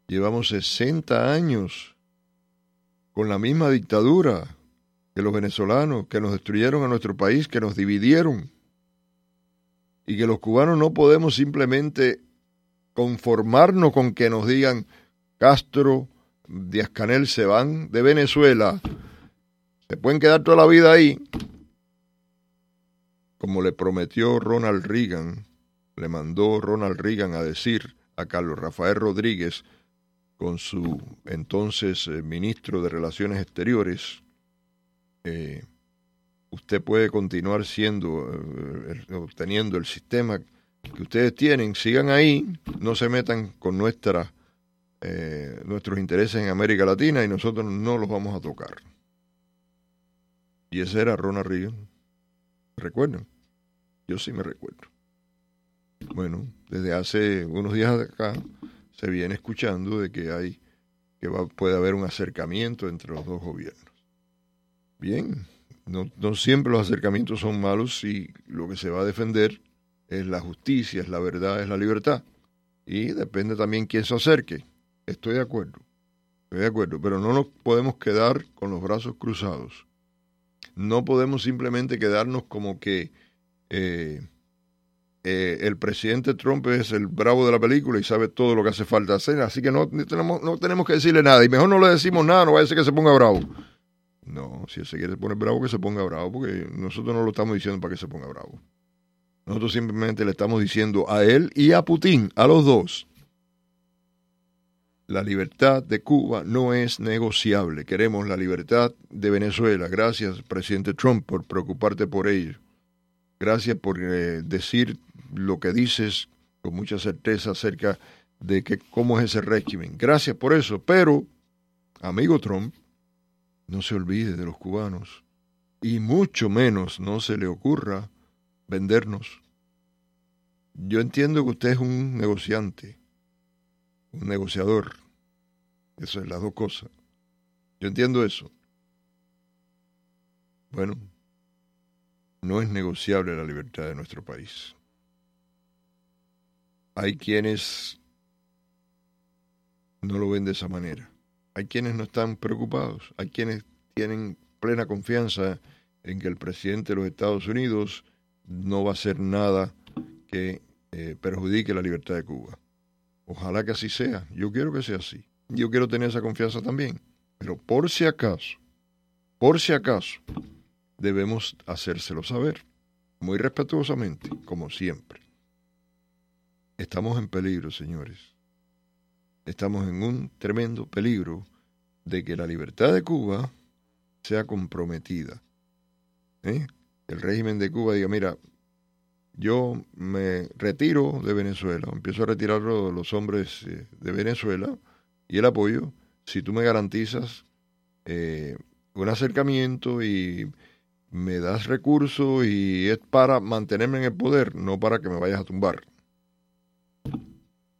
llevamos sesenta años con la misma dictadura que los venezolanos, que nos destruyeron a nuestro país, que nos dividieron, y que los cubanos no podemos simplemente conformarnos con que nos digan Castro, Díaz-Canel se van de Venezuela, se pueden quedar toda la vida ahí, como le prometió Ronald Reagan. Le mandó Ronald Reagan a decir a Carlos Rafael Rodríguez, con su entonces eh, ministro de Relaciones Exteriores, eh, usted puede continuar siendo, eh, obteniendo el sistema que ustedes tienen, sigan ahí, no se metan con nuestra, eh, nuestros intereses en América Latina y nosotros no los vamos a tocar. Y ese era Ronald Reagan. ¿Recuerdan? Yo sí me recuerdo. Bueno, desde hace unos días acá se viene escuchando de que hay que va, puede haber un acercamiento entre los dos gobiernos. Bien, no, no siempre los acercamientos son malos si lo que se va a defender es la justicia, es la verdad, es la libertad. Y depende también quién se acerque. Estoy de acuerdo, estoy de acuerdo, pero no nos podemos quedar con los brazos cruzados. No podemos simplemente quedarnos como que eh, eh, el presidente Trump es el bravo de la película y sabe todo lo que hace falta hacer, así que no, no, tenemos, no tenemos que decirle nada, y mejor no le decimos nada, no vaya a ser que se ponga bravo. No, si él se quiere poner bravo, que se ponga bravo, porque nosotros no lo estamos diciendo para que se ponga bravo. Nosotros simplemente le estamos diciendo a él y a Putin, a los dos, la libertad de Cuba no es negociable. Queremos la libertad de Venezuela. Gracias, presidente Trump, por preocuparte por ello. Gracias por eh, decir lo que dices con mucha certeza acerca de que, cómo es ese régimen. Gracias por eso. Pero, amigo Trump, no se olvide de los cubanos. Y mucho menos no se le ocurra vendernos. Yo entiendo que usted es un negociante. Un negociador. Eso es las dos cosas. Yo entiendo eso. Bueno, no es negociable la libertad de nuestro país. Hay quienes no lo ven de esa manera. Hay quienes no están preocupados. Hay quienes tienen plena confianza en que el presidente de los Estados Unidos no va a hacer nada que eh, perjudique la libertad de Cuba. Ojalá que así sea. Yo quiero que sea así. Yo quiero tener esa confianza también. Pero por si acaso, por si acaso, debemos hacérselo saber. Muy respetuosamente, como siempre. Estamos en peligro, señores. Estamos en un tremendo peligro de que la libertad de Cuba sea comprometida. ¿Eh? El régimen de Cuba diga, mira, yo me retiro de Venezuela, empiezo a retirar a los hombres de Venezuela y el apoyo, si tú me garantizas eh, un acercamiento y me das recursos y es para mantenerme en el poder, no para que me vayas a tumbar.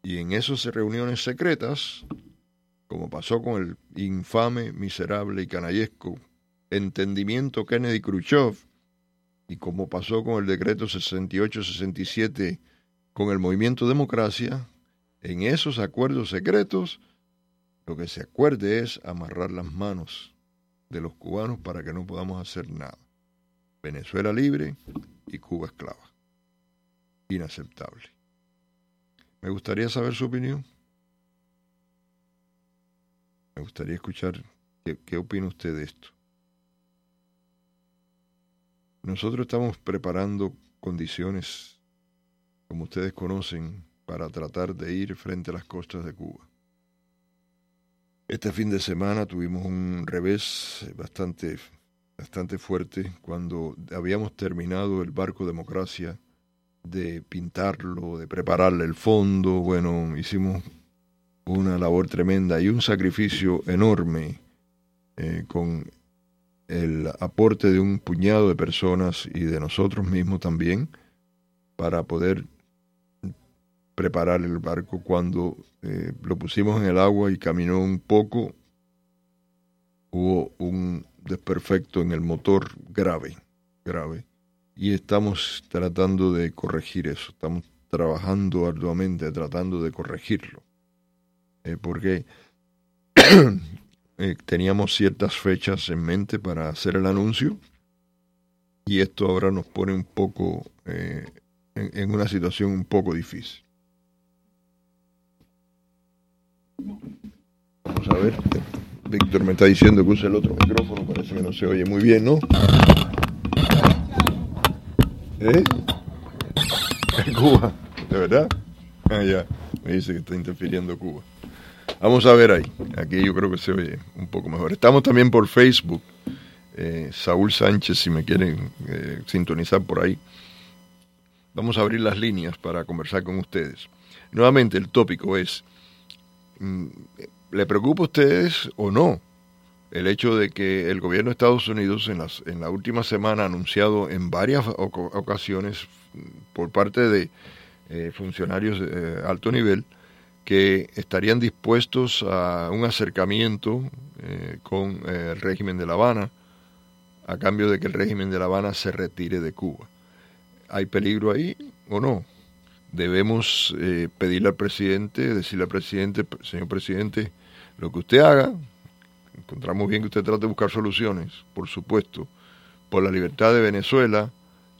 Y en esas reuniones secretas, como pasó con el infame, miserable y canallesco entendimiento Kennedy-Khrushchev, y como pasó con el decreto sesenta y ocho sesenta y siete con el movimiento Democracia, en esos acuerdos secretos lo que se acuerde es amarrar las manos de los cubanos para que no podamos hacer nada. Venezuela libre y Cuba esclava. Inaceptable. Me gustaría saber su opinión. Me gustaría escuchar qué, qué opina usted de esto. Nosotros estamos preparando condiciones, como ustedes conocen, para tratar de ir frente a las costas de Cuba. Este fin de semana tuvimos un revés bastante, bastante fuerte cuando habíamos terminado el barco Democracia de pintarlo, de prepararle el fondo. Bueno, hicimos una labor tremenda y un sacrificio enorme eh, con el aporte de un puñado de personas y de nosotros mismos también para poder preparar el barco. Cuando eh, lo pusimos en el agua y caminó un poco, hubo un desperfecto en el motor grave, grave. Y estamos tratando de corregir eso, estamos trabajando arduamente, tratando de corregirlo, eh, porque Eh, teníamos ciertas fechas en mente para hacer el anuncio y esto ahora nos pone un poco eh, en, en una situación un poco difícil. Vamos a ver, Víctor me está diciendo que use el otro micrófono, parece que no se oye muy bien, ¿no? ¿Eh? Cuba, ¿de verdad? Ah, ya, me dice que está interfiriendo Cuba. Vamos a ver ahí. Aquí yo creo que se oye un poco mejor. Estamos también por Facebook. eh, Saúl Sánchez, si me quieren eh, sintonizar por ahí. Vamos a abrir las líneas para conversar con ustedes. Nuevamente, el tópico es, ¿le preocupa a ustedes o no el hecho de que el gobierno de Estados Unidos en, las, en la última semana ha anunciado en varias ocasiones por parte de eh, funcionarios de eh, alto nivel que estarían dispuestos a un acercamiento eh, con eh, el régimen de La Habana a cambio de que el régimen de La Habana se retire de Cuba? ¿Hay peligro ahí o no? Debemos eh, pedirle al presidente, decirle al presidente, señor presidente, lo que usted haga, encontramos bien que usted trate de buscar soluciones, por supuesto, por la libertad de Venezuela,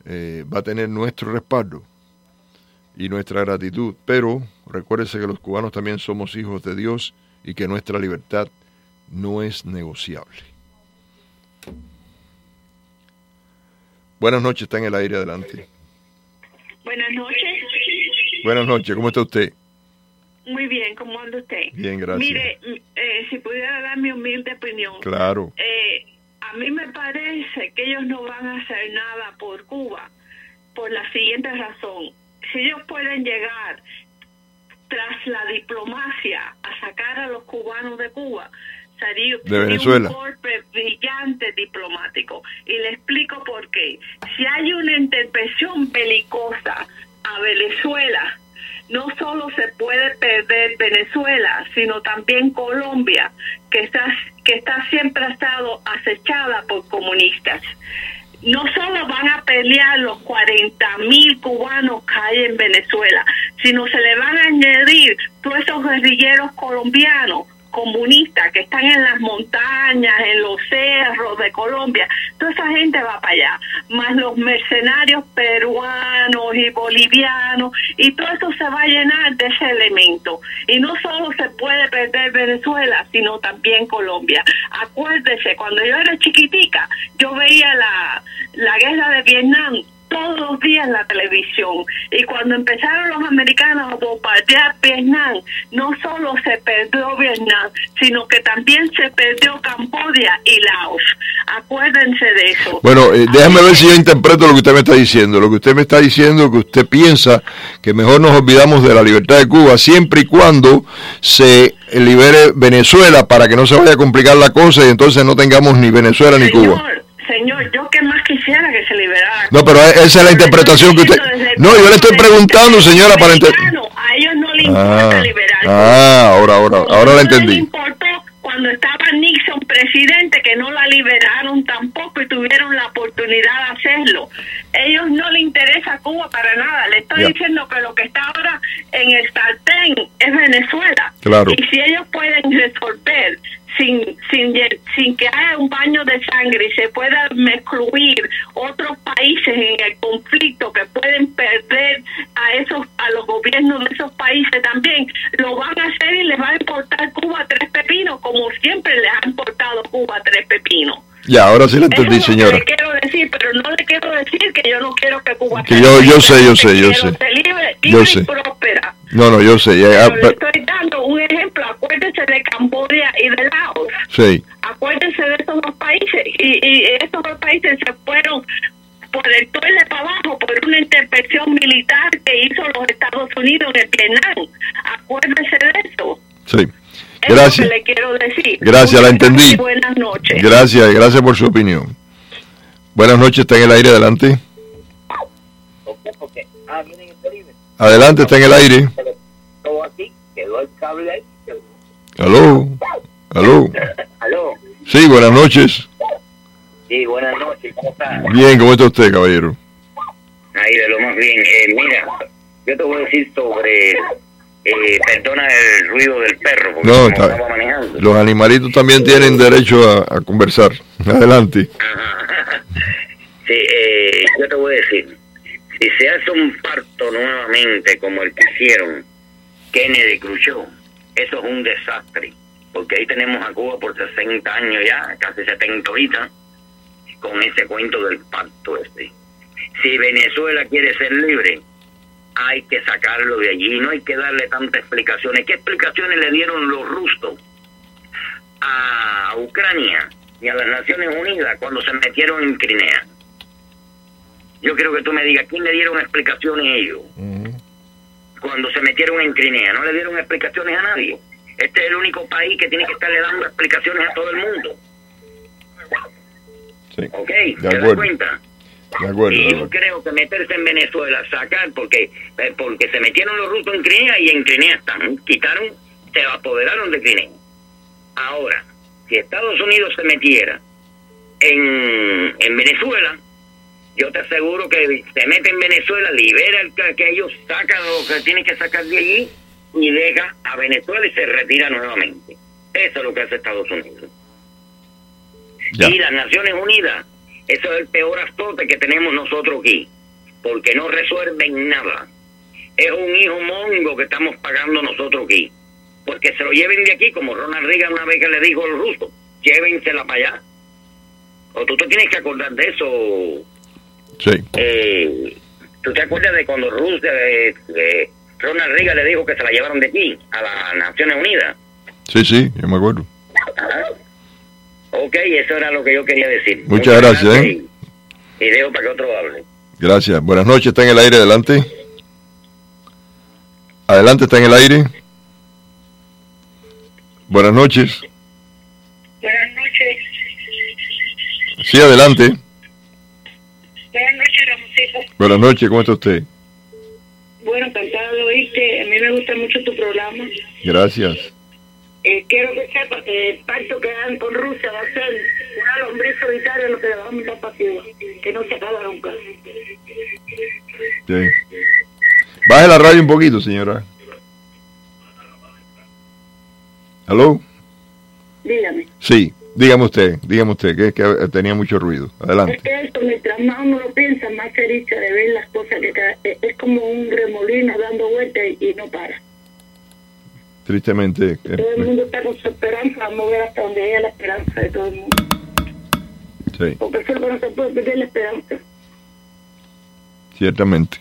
eh, va a tener nuestro respaldo y nuestra gratitud, pero recuérdese que los cubanos también somos hijos de Dios y que nuestra libertad no es negociable. Buenas noches, está en el aire, adelante. Buenas noches. Buenas noches, ¿cómo está usted? Muy bien, ¿cómo anda usted? Bien, gracias. Mire, eh, si pudiera dar mi humilde opinión. Claro. Eh, a mí me parece que ellos no van a hacer nada por Cuba, por la siguiente razón. Si ellos pueden llegar tras la diplomacia a sacar a los cubanos de Cuba, sería un golpe brillante diplomático. Y le explico por qué. Si hay una intervención belicosa a Venezuela, no solo se puede perder Venezuela, sino también Colombia, que está, que está siempre ha estado acechada por comunistas. No solo van a pelear los cuarenta mil cubanos que hay en Venezuela, sino se le van a añadir todos esos guerrilleros colombianos, comunistas, que están en las montañas, en los cerros de Colombia. Toda esa gente va para allá, más los mercenarios peruanos y bolivianos, y todo eso se va a llenar de ese elemento. Y no solo se puede perder Venezuela, sino también Colombia. Acuérdese, cuando yo era chiquitica, yo veía la, la guerra de Vietnam todos los días en la televisión, y cuando empezaron los americanos a bombardear Vietnam, no solo se perdió Vietnam, sino que también se perdió Camboya y Laos. Acuérdense de eso. Bueno, eh, déjame ver si yo interpreto lo que usted me está diciendo. Lo que usted me está diciendo, que usted piensa que mejor nos olvidamos de la libertad de Cuba siempre y cuando se libere Venezuela, para que no se vaya a complicar la cosa y entonces no tengamos ni Venezuela ni Señor, Cuba. Señor, yo qué más quisiera que se liberara. No, pero esa es la interpretación que usted... No, yo le estoy preguntando, señora, para entender... A ellos no les importa ah, liberar. Ah, ahora, ahora, ahora la entendí. No les importó cuando estaba Nixon presidente, que no la liberaron tampoco y tuvieron la oportunidad de hacerlo. Ellos no les interesa Cuba para nada. Le estoy ya. diciendo que lo que está ahora en el sartén es Venezuela. Claro. Y si ellos pueden resolver... Sin, sin, sin que haya un baño de sangre y se pueda excluir otros países en el conflicto, que pueden perder a esos, a los gobiernos de esos países también, lo van a hacer y les va a importar Cuba tres pepinos, como siempre les ha importado Cuba tres pepinos. Ya, ahora sí lo entendí, Eso señora. Es lo que le quiero decir, pero no le quiero decir que yo no quiero que Cuba que yo, yo sé, yo sé, yo sé. Libre, libre yo sé. Próspera. No, no, yo sé. Ya, pero pero... Le estoy dando un ejemplo. Acuérdense de Camboya y de Laos. Sí. Acuérdense de esos dos países. Y, y estos dos países se fueron por el toile para abajo por una intervención militar que hizo los Estados Unidos en el Vietnam. Acuérdense de eso. Sí. Gracias. Eso que le quiero decir. Gracias, la entendí. Buenas noches. Gracias, gracias por su opinión. Buenas noches, está en el aire, adelante. Adelante, está en el aire. Aló, aló. Aló. Sí, buenas noches. Sí, buenas noches, ¿cómo está? Bien, ¿cómo está usted, caballero? Ahí, de lo más bien. Eh, mira, yo te voy a decir sobre... Eh, perdona el ruido del perro porque no, está, estaba manejando. Los animalitos también tienen derecho a, a conversar. Adelante. Ajá. Sí, eh, yo te voy a decir, si se hace un parto nuevamente como el que hicieron Kennedy-Khrushchev, eso es un desastre, porque ahí tenemos a Cuba por sesenta años ya, casi setenta ahorita, con ese cuento del pacto este. Si Venezuela quiere ser libre, hay que sacarlo de allí, no hay que darle tantas explicaciones. ¿Qué explicaciones le dieron los rusos a Ucrania ni a las Naciones Unidas cuando se metieron en Crimea. Yo quiero que tú me digas, ¿quién le dieron explicaciones a ellos? Uh-huh. Cuando se metieron en Crimea, no le dieron explicaciones a nadie. Este es el único país que tiene que estarle dando explicaciones a todo el mundo. Sí. Ok, ¿te das cuenta? De acuerdo, y yo creo que meterse en Venezuela, sacar, porque porque se metieron los rusos en Crimea y en Crimea están, quitaron, se apoderaron de Crimea. Ahora, si Estados Unidos se metiera en, en Venezuela, yo te aseguro que se mete en Venezuela, libera el que ellos sacan lo que tienen que sacar de allí y deja a Venezuela y se retira nuevamente. Eso es lo que hace Estados Unidos. Ya. Y las Naciones Unidas, eso es el peor azote que tenemos nosotros aquí, porque no resuelven nada. Es un hijo mongo que estamos pagando nosotros aquí, porque se lo lleven de aquí, como Ronald Reagan una vez que le dijo a los rusos, llévensela para allá. O tú te tienes que acordar de eso. Sí. Eh, ¿Tú te acuerdas de cuando Rusia, eh, eh, Ronald Reagan le dijo que se la llevaron de aquí, a las Naciones Unidas? Sí, sí, yo me acuerdo. Ajá. Ok, eso era lo que yo quería decir. Muchas, Muchas gracias, gracias ¿eh? y, y dejo para que otro hable. Gracias, buenas noches, está en el aire, adelante. Adelante, está en el aire. Buenas noches. Buenas noches. Sí, adelante. Buenas noches, Ramoncito. Buenas noches, ¿cómo está usted? Bueno, encantada de oírte, a mí me gusta mucho tu programa. Gracias. Eh, quiero que sepa que el pacto que dan con Rusia va a ser una lombriz solitaria lo que le va a mandar para Cuba, que no se acaba nunca. Sí. Baje la radio un poquito, señora. ¿Aló? Dígame. Sí, dígame usted, dígame usted, que es que tenía mucho ruido. Adelante. Es que eso, mientras más uno lo piensa, más feliz de ver las cosas que caen. Es como un remolino dando vueltas y, y no para. Tristemente. Todo el mundo está con su esperanza, vamos a ver hasta donde haya la esperanza de todo el mundo. Sí. Porque solo no se puede perder la esperanza. Ciertamente.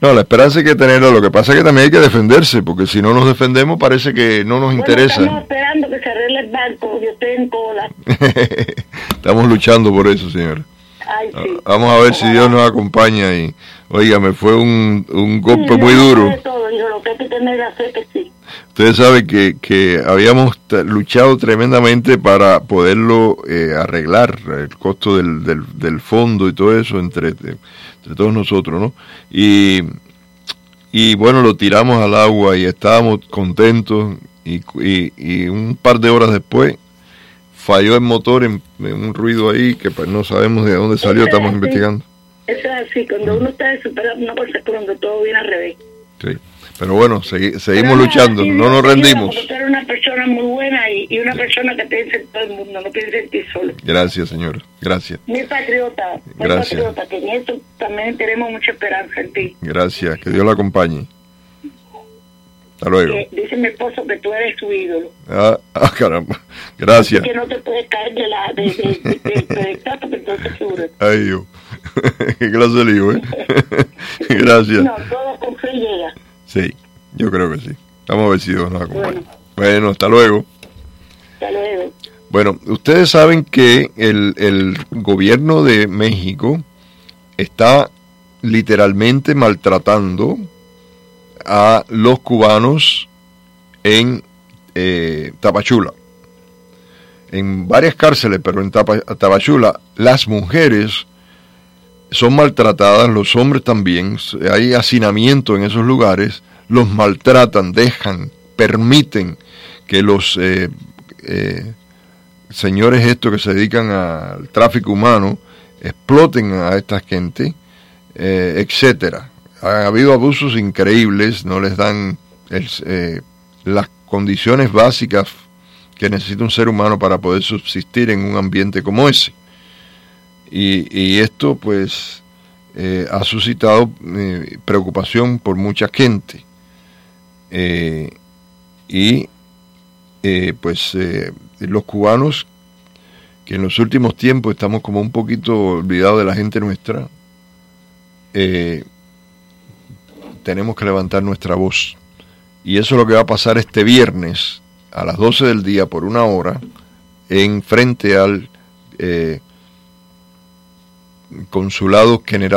No, la esperanza hay que tenerla, lo que pasa es que también hay que defenderse, porque si no nos defendemos parece que no nos bueno, interesa. Estamos esperando que se arregle el barco, yo estoy en cola. Estamos luchando por eso, señora. Ay, sí. Vamos a ver. Ojalá. Si Dios nos acompaña y, óigame, fue un, un golpe sí, muy duro. Todo, hijo, lo que hay que tener la fe que sí. Ustedes saben que, que habíamos t- luchado tremendamente para poderlo eh, arreglar, el costo del, del, del fondo y todo eso entre, entre todos nosotros, ¿no? Y, y bueno, lo tiramos al agua y estábamos contentos y, y, y un par de horas después falló el motor en, en un ruido ahí que pues, no sabemos de dónde salió, estamos así, investigando. Eso es así, cuando uno está superando una cosa es cuando todo viene al revés. Sí, pero bueno, segui, seguimos pero luchando, así, no nos rendimos. Porque tú eres una persona muy buena y, y una persona que piensa en todo el mundo, no piensa en ti solo. Gracias, señora, gracias. Muy patriota, muy gracias. patriota, que en esto también tenemos mucha esperanza en ti. Gracias, que Dios la acompañe. Hasta luego. Eh, dice mi esposo que tú eres su ídolo. Ah, ah caramba. Gracias. Que no te puedes caer de la... del pedestal porque entonces seguro. Ay, Dios. Qué clase de lío, ¿eh? Gracias. No, todo con fe llega. Sí, yo creo que sí. Vamos a ver si Dios nos acompaña. Bueno, bueno hasta luego. Hasta luego. Bueno, ustedes saben que el, el gobierno de México está literalmente maltratando a los cubanos en eh, Tapachula, en varias cárceles, pero en Tapa, Tapachula las mujeres son maltratadas, los hombres también, hay hacinamiento en esos lugares, los maltratan, dejan, permiten que los eh, eh, señores estos que se dedican al tráfico humano exploten a esta gente, eh, etcétera. Ha habido abusos increíbles, no les dan el, eh, las condiciones básicas que necesita un ser humano para poder subsistir en un ambiente como ese. Y, y esto pues eh, ha suscitado eh, preocupación por mucha gente. Eh, y eh, pues eh, los cubanos, que en los últimos tiempos estamos como un poquito olvidados de la gente nuestra, eh, tenemos que levantar nuestra voz. Y eso es lo que va a pasar este viernes a las doce del día por una hora en frente al eh, Consulado General